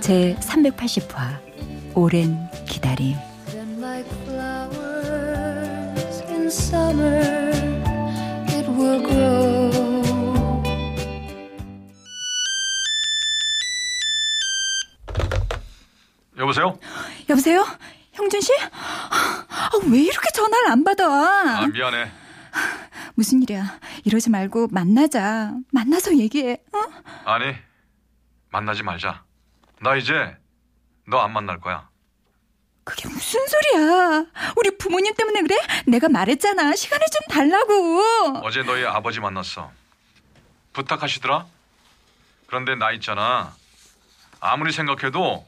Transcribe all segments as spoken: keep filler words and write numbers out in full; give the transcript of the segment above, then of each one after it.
제삼백팔십 화 오랜 기다림. 여보세요? 여보세요? 형준 씨? 아, 왜 이렇게 전화를 안 받아? 아, 미안해. 무슨 일이야? 이러지 말고 만나자. 만나서 얘기해. 어? 아니, 만나지 말자. 나 이제 너 안 만날 거야. 그게 무슨 소리야? 우리 부모님 때문에 그래? 내가 말했잖아. 시간을 좀 달라고. 어제 너희 아버지 만났어. 부탁하시더라. 그런데 나 있잖아. 아무리 생각해도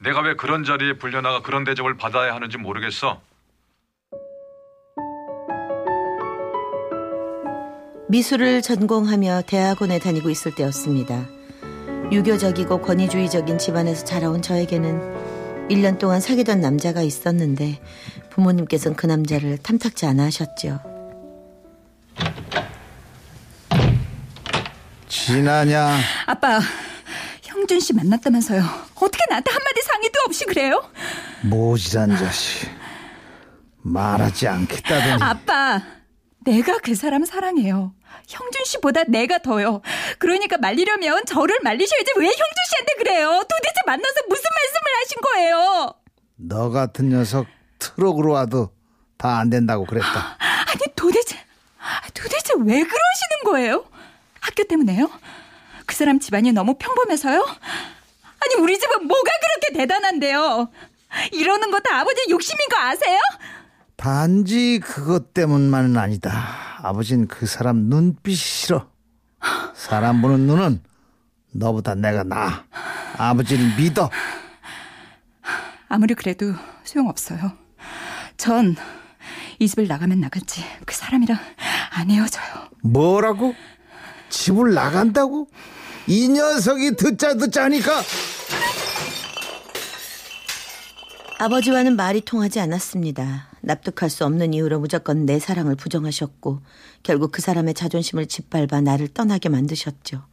내가 왜 그런 자리에 불려나가 그런 대접을 받아야 하는지 모르겠어. 미술을 전공하며 대학원에 다니고 있을 때였습니다. 유교적이고 권위주의적인 집안에서 자라온 저에게는 일 년 동안 사귀던 남자가 있었는데 부모님께서는 그 남자를 탐탁지 않아 하셨죠. 지나냐? 아빠, 형준 씨 만났다면서요. 어떻게 나한테 한마디 상의도 없이 그래요? 모질한 자식. 말하지 않겠다더니. 아빠, 내가 그 사람 사랑해요. 형준 씨보다 내가 더요. 그러니까 말리려면 저를 말리셔야지 왜 형준 씨한테 그래요? 도대체 만나서 무슨 말씀을 하신 거예요? 너 같은 녀석 트럭으로 와도 다 안 된다고 그랬다. 아니 도대체 도대체 왜 그러시는 거예요? 학교 때문에요? 그 사람 집안이 너무 평범해서요? 아니 우리 집은 뭐가 그렇게 대단한데요? 이러는 거 다 아버지 욕심인 거 아세요? 단지 그것 때문만은 아니다. 아버진 그 사람 눈빛이 싫어. 사람 보는 눈은 너보다 내가 나아. 아버지를 믿어. 아무리 그래도 소용없어요. 전 이 집을 나가면 나갔지 그 사람이랑 안 헤어져요. 뭐라고? 집을 나간다고? 이 녀석이 듣자 듣자 하니까. 아버지와는 말이 통하지 않았습니다. 납득할 수 없는 이유로 무조건 내 사랑을 부정하셨고 결국 그 사람의 자존심을 짓밟아 나를 떠나게 만드셨죠.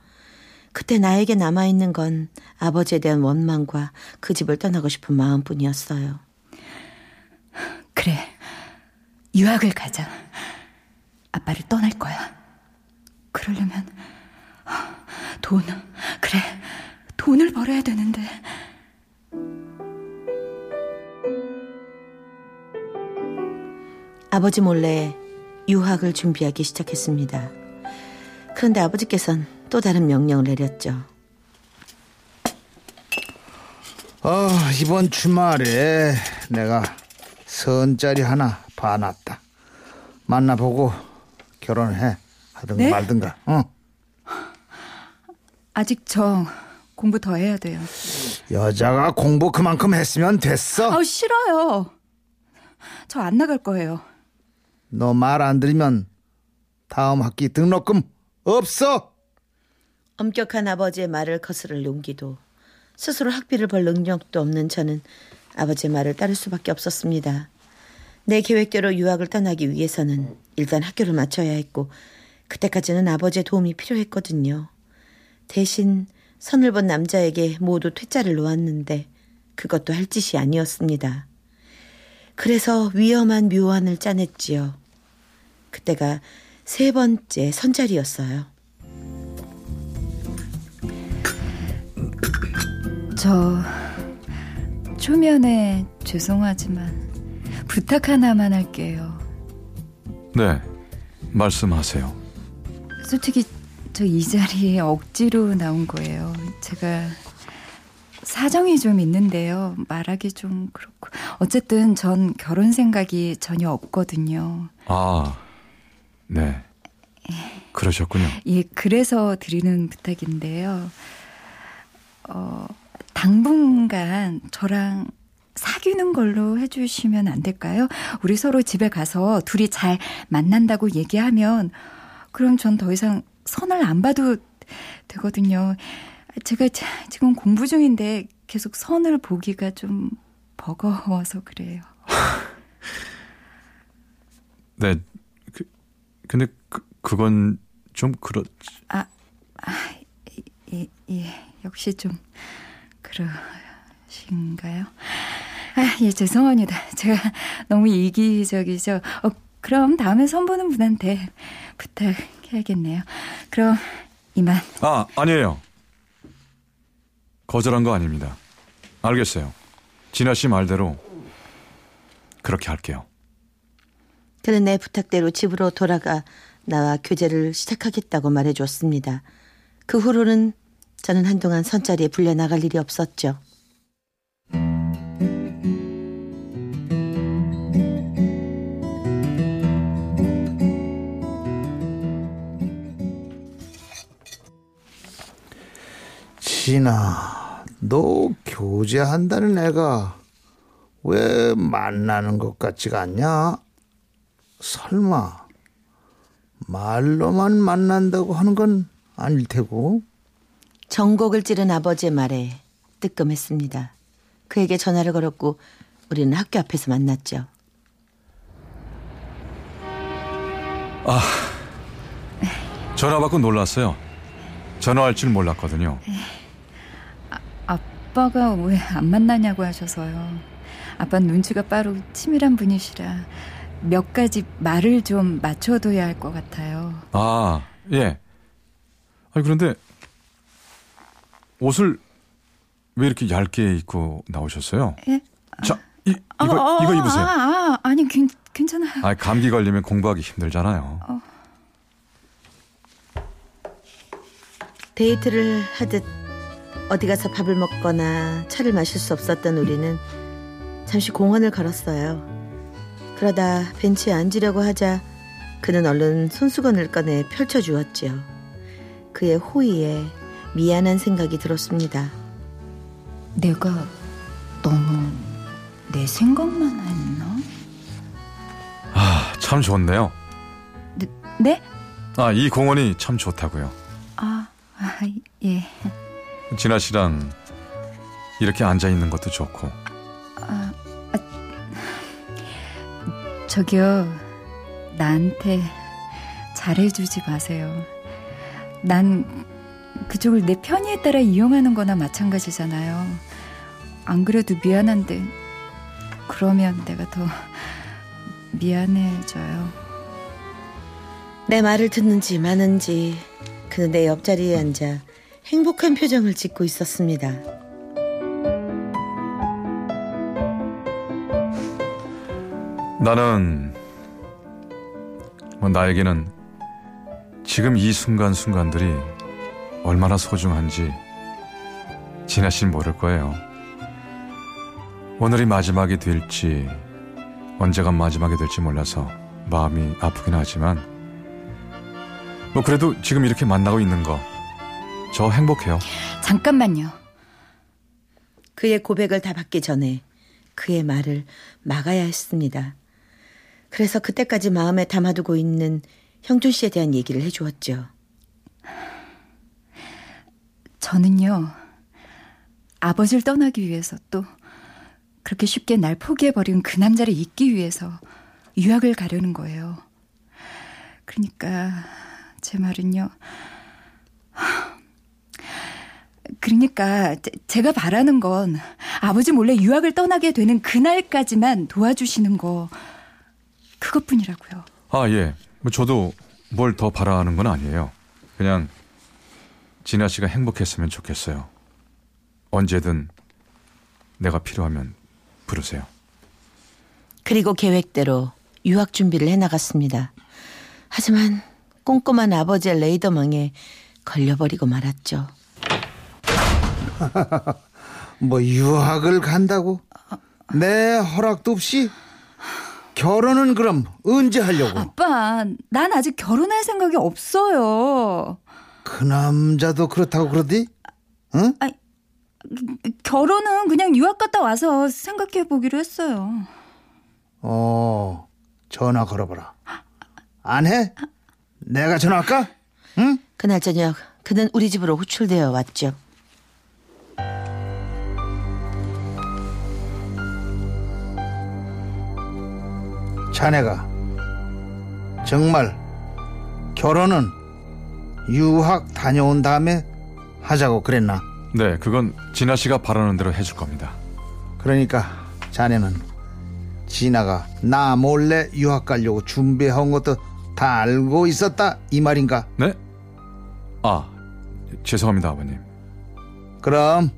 그때 나에게 남아있는 건 아버지에 대한 원망과 그 집을 떠나고 싶은 마음뿐이었어요. 그래, 유학을 가자. 아빠를 떠날 거야. 그러려면 돈, 그래, 돈을 벌어야 되는데... 아버지 몰래 유학을 준비하기 시작했습니다. 그런데 아버지께서는 또 다른 명령을 내렸죠. 어, 이번 주말에 내가 선짜리 하나 봐놨다. 만나보고 결혼해 하든가 네? 말든가. 응. 아직 저 공부 더 해야 돼요. 여자가 공부 그만큼 했으면 됐어. 아, 싫어요. 저 안 나갈 거예요. 너 말 안 들으면 다음 학기 등록금 없어. 엄격한 아버지의 말을 거스를 용기도 스스로 학비를 벌 능력도 없는 저는 아버지의 말을 따를 수밖에 없었습니다. 내 계획대로 유학을 떠나기 위해서는 일단 학교를 마쳐야 했고 그때까지는 아버지의 도움이 필요했거든요. 대신 선을 본 남자에게 모두 퇴짜를 놓았는데 그것도 할 짓이 아니었습니다. 그래서 위험한 묘안을 짜냈지요. 그때가 세 번째 선자리였어요. 저 초면에 죄송하지만 부탁 하나만 할게요. 네, 말씀하세요. 솔직히 저 이 자리에 억지로 나온 거예요. 제가... 사정이 좀 있는데요. 말하기 좀 그렇고. 어쨌든 전 결혼 생각이 전혀 없거든요. 아, 네. 그러셨군요. 예, 그래서 드리는 부탁인데요. 어, 당분간 저랑 사귀는 걸로 해주시면 안 될까요? 우리 서로 집에 가서 둘이 잘 만난다고 얘기하면 그럼 전 더 이상 선을 안 봐도 되거든요. 제가 지금 공부 중인데 계속 선을 보기가 좀 버거워서 그래요. 네, 그, 근데 그, 그건 좀 그렇지. 아, 아, 예, 예, 역시 좀 그러신가요? 아, 예, 죄송합니다. 제가 너무 이기적이죠. 어, 그럼 다음에 선보는 분한테 부탁해야겠네요. 그럼 이만. 아, 아니에요. 거절한 거 아닙니다. 알겠어요. 진아 씨 말대로 그렇게 할게요. 그는 내 부탁대로 집으로 돌아가 나와 교제를 시작하겠다고 말해주었습니다. 그 후로는 저는 한동안 선자리에 불려나갈 일이 없었죠. 진아, 너 교제한다는 애가 왜 만나는 것 같지가 않냐? 설마 말로만 만난다고 하는 건 아닐 테고. 정곡을 찌른 아버지의 말에 뜨끔했습니다. 그에게 전화를 걸었고 우리는 학교 앞에서 만났죠. 아, 전화 받고 놀랐어요. 전화할 줄 몰랐거든요. 아빠가 왜 안 만나냐고 하셔서요. 아빠는 눈치가 빠르고 치밀한 분이시라 몇 가지 말을 좀 맞춰둬야 할 것 같아요. 아, 예. 아니, 그런데 옷을 왜 이렇게 얇게 입고 나오셨어요? 예? 아, 자, 이, 아, 이거, 아, 이거 입으세요. 아, 아, 아니, 괜, 괜찮아요. 아, 감기 걸리면 공부하기 힘들잖아요. 어. 데이트를 하듯 어디 가서 밥을 먹거나 차를 마실 수 없었던 우리는 잠시 공원을 걸었어요. 그러다 벤치에 앉으려고 하자 그는 얼른 손수건을 꺼내 펼쳐주었지요. 그의 호의에 미안한 생각이 들었습니다. 내가 너무 내 생각만 했나? 아, 참 좋네요. 네? 네? 아, 이 공원이 참 좋다고요. 아, 아 예. 진아 씨랑 이렇게 앉아있는 것도 좋고. 아, 아, 저기요, 나한테 잘해주지 마세요. 난 그쪽을 내 편의에 따라 이용하는 거나 마찬가지잖아요. 안 그래도 미안한데 그러면 내가 더 미안해져요. 내 말을 듣는지 마는지 그는 내 옆자리에 앉아 행복한 표정을 짓고 있었습니다. 나는 뭐 나에게는 지금 이 순간순간들이 얼마나 소중한지 진아 씨는 모를 거예요. 오늘이 마지막이 될지 언제가 마지막이 될지 몰라서 마음이 아프긴 하지만 뭐 그래도 지금 이렇게 만나고 있는 거 저 행복해요. 잠깐만요. 그의 고백을 다 받기 전에 그의 말을 막아야 했습니다. 그래서 그때까지 마음에 담아두고 있는 형준 씨에 대한 얘기를 해주었죠. 저는요, 아버지를 떠나기 위해서 또 그렇게 쉽게 날 포기해버린 그 남자를 잊기 위해서 유학을 가려는 거예요. 그러니까 제 말은요. 그러니까 제, 제가 바라는 건 아버지 몰래 유학을 떠나게 되는 그날까지만 도와주시는 거, 그것뿐이라고요. 아, 예. 뭐 저도 뭘 더 바라는 건 아니에요. 그냥 진아 씨가 행복했으면 좋겠어요. 언제든 내가 필요하면 부르세요. 그리고 계획대로 유학 준비를 해나갔습니다. 하지만 꼼꼼한 아버지의 레이더망에 걸려버리고 말았죠. 뭐 유학을 간다고? 내 허락도 없이? 결혼은 그럼 언제 하려고? 아빠, 난 아직 결혼할 생각이 없어요. 그 남자도 그렇다고 그러디? 응? 아니, 결혼은 그냥 유학 갔다 와서 생각해보기로 했어요. 어, 전화 걸어보라. 안 해? 내가 전화할까? 응? 그날 저녁 그는 우리 집으로 호출되어 왔죠. 자네가 정말 결혼은 유학 다녀온 다음에 하자고 그랬나? 네, 그건 진아 씨가 바라는 대로 해줄 겁니다. 그러니까 자네는 진아가 나 몰래 유학 가려고 준비해온 것도 다 알고 있었다 이 말인가? 네? 아, 죄송합니다 아버님. 그럼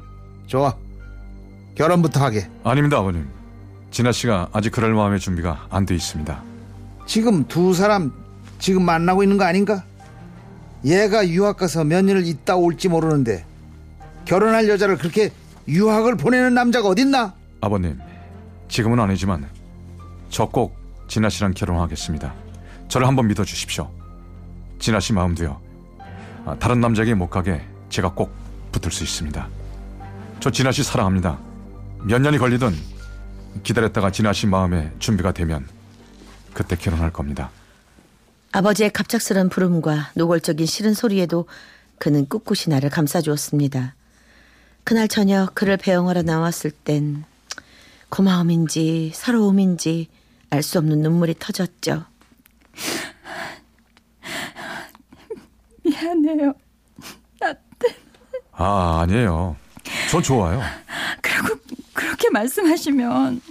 좋아, 결혼부터 하게. 아닙니다 아버님, 진아 씨가 아직 그럴 마음의 준비가 안 돼 있습니다. 지금 두 사람 지금 만나고 있는 거 아닌가? 얘가 유학 가서 몇 년을 있다 올지 모르는데 결혼할 여자를 그렇게 유학을 보내는 남자가 어딨나? 아버님, 지금은 아니지만 저 꼭 진아 씨랑 결혼하겠습니다. 저를 한번 믿어주십시오. 진아 씨 마음도요, 다른 남자에게 못 가게 제가 꼭 붙을 수 있습니다. 저 진아 씨 사랑합니다. 몇 년이 걸리든 기다렸다가 진아 씨 마음에 준비가 되면 그때 결혼할 겁니다. 아버지의 갑작스런 부름과 노골적인 싫은 소리에도 그는 꿋꿋이 나를 감싸주었습니다. 그날 저녁 그를 배웅하러 나왔을 땐 고마움인지 서러움인지 알 수 없는 눈물이 터졌죠. 미안해요. 나 때문에. 아, 아니에요. 저 좋아요. 그리고 그렇게 말씀하시면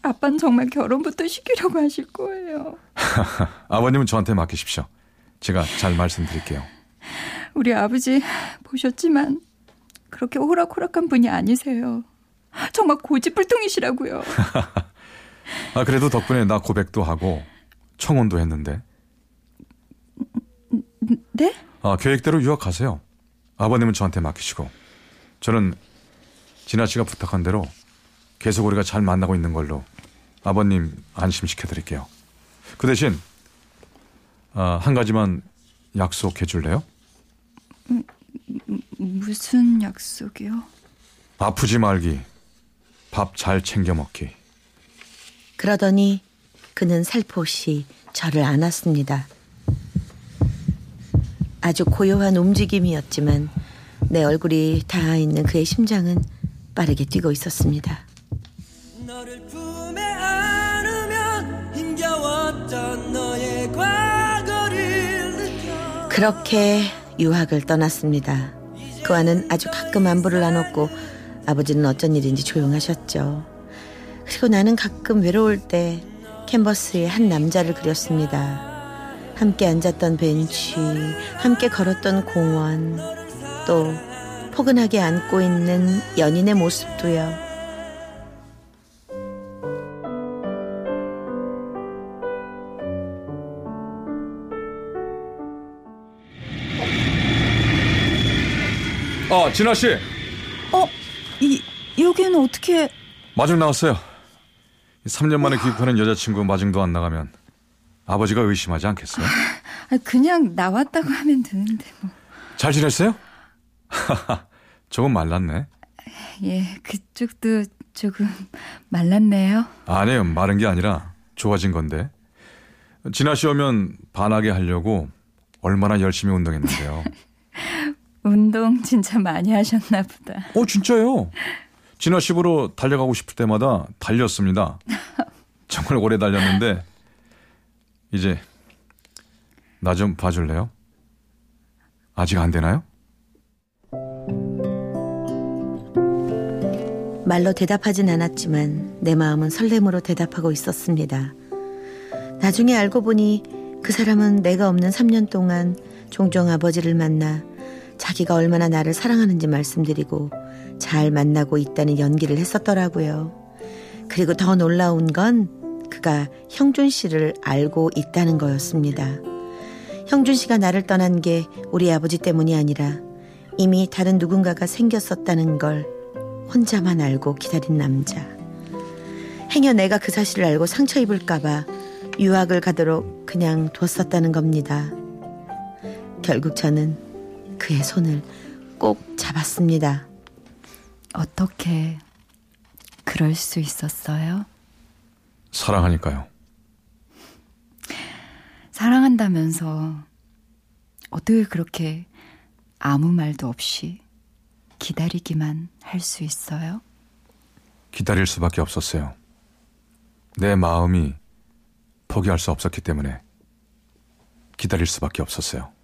아빠는 정말 결혼부터 시키려고 하실 거예요. 아버님은 저한테 맡기십시오. 제가 잘 말씀드릴게요. 우리 아버지 보셨지만 그렇게 호락호락한 분이 아니세요. 정말 고집불통이시라고요. 아, 그래도 덕분에 나 고백도 하고 청혼도 했는데. 네? 아, 계획대로 유학 가세요. 아버님은 저한테 맡기시고 저는 진아 씨가 부탁한 대로 계속 우리가 잘 만나고 있는 걸로 아버님 안심시켜드릴게요. 그 대신 아, 한 가지만 약속해 줄래요? 음, 무슨 약속이요? 아프지 말기, 밥 잘 챙겨 먹기. 그러더니 그는 살포시 저를 안았습니다. 아주 고요한 움직임이었지만 내 얼굴이 닿아있는 그의 심장은 빠르게 뛰고 있었습니다. 너를 품에 안으면 힘겨웠던 너의 과거를 느껴. 그렇게 유학을 떠났습니다. 그와는 아주 가끔 안부를 나눴고 아버지는 어쩐 일인지 조용하셨죠. 그리고 나는 가끔 외로울 때 캔버스에 한 남자를 그렸습니다. 함께 앉았던 벤치, 함께 걸었던 공원, 또 포근하게 안고 있는 연인의 모습도요. 아, 진아 씨. 어, 이 여기는 어떻게? 마중 나왔어요. 삼 년 만에 귀국하는 여자친구 마중도 안 나가면 아버지가 의심하지 않겠어요? 아, 그냥 나왔다고 하면 되는데 뭐. 잘 지냈어요? 조금 말랐네. 예, 그쪽도 조금 말랐네요. 아니요, 마른 게 아니라 좋아진 건데. 진아 씨 오면 반하게 하려고 얼마나 열심히 운동했는데요. 운동 진짜 많이 하셨나 보다. 어, 진짜요. 진아 씨 보러 달려가고 싶을 때마다 달렸습니다. 정말 오래 달렸는데 이제 나 좀 봐줄래요? 아직 안 되나요? 말로 대답하진 않았지만 내 마음은 설렘으로 대답하고 있었습니다. 나중에 알고 보니 그 사람은 내가 없는 삼 년 동안 종종 아버지를 만나 자기가 얼마나 나를 사랑하는지 말씀드리고 잘 만나고 있다는 연기를 했었더라고요. 그리고 더 놀라운 건 그가 형준 씨를 알고 있다는 거였습니다. 형준 씨가 나를 떠난 게 우리 아버지 때문이 아니라 이미 다른 누군가가 생겼었다는 걸 혼자만 알고 기다린 남자. 행여 내가 그 사실을 알고 상처 입을까봐 유학을 가도록 그냥 뒀었다는 겁니다. 결국 저는 그의 손을 꼭 잡았습니다. 어떻게 그럴 수 있었어요? 사랑하니까요. 사랑한다면서 어떻게 그렇게 아무 말도 없이 기다리기만 할 수 있어요? 기다릴 수밖에 없었어요. 내 마음이 포기할 수 없었기 때문에 기다릴 수밖에 없었어요.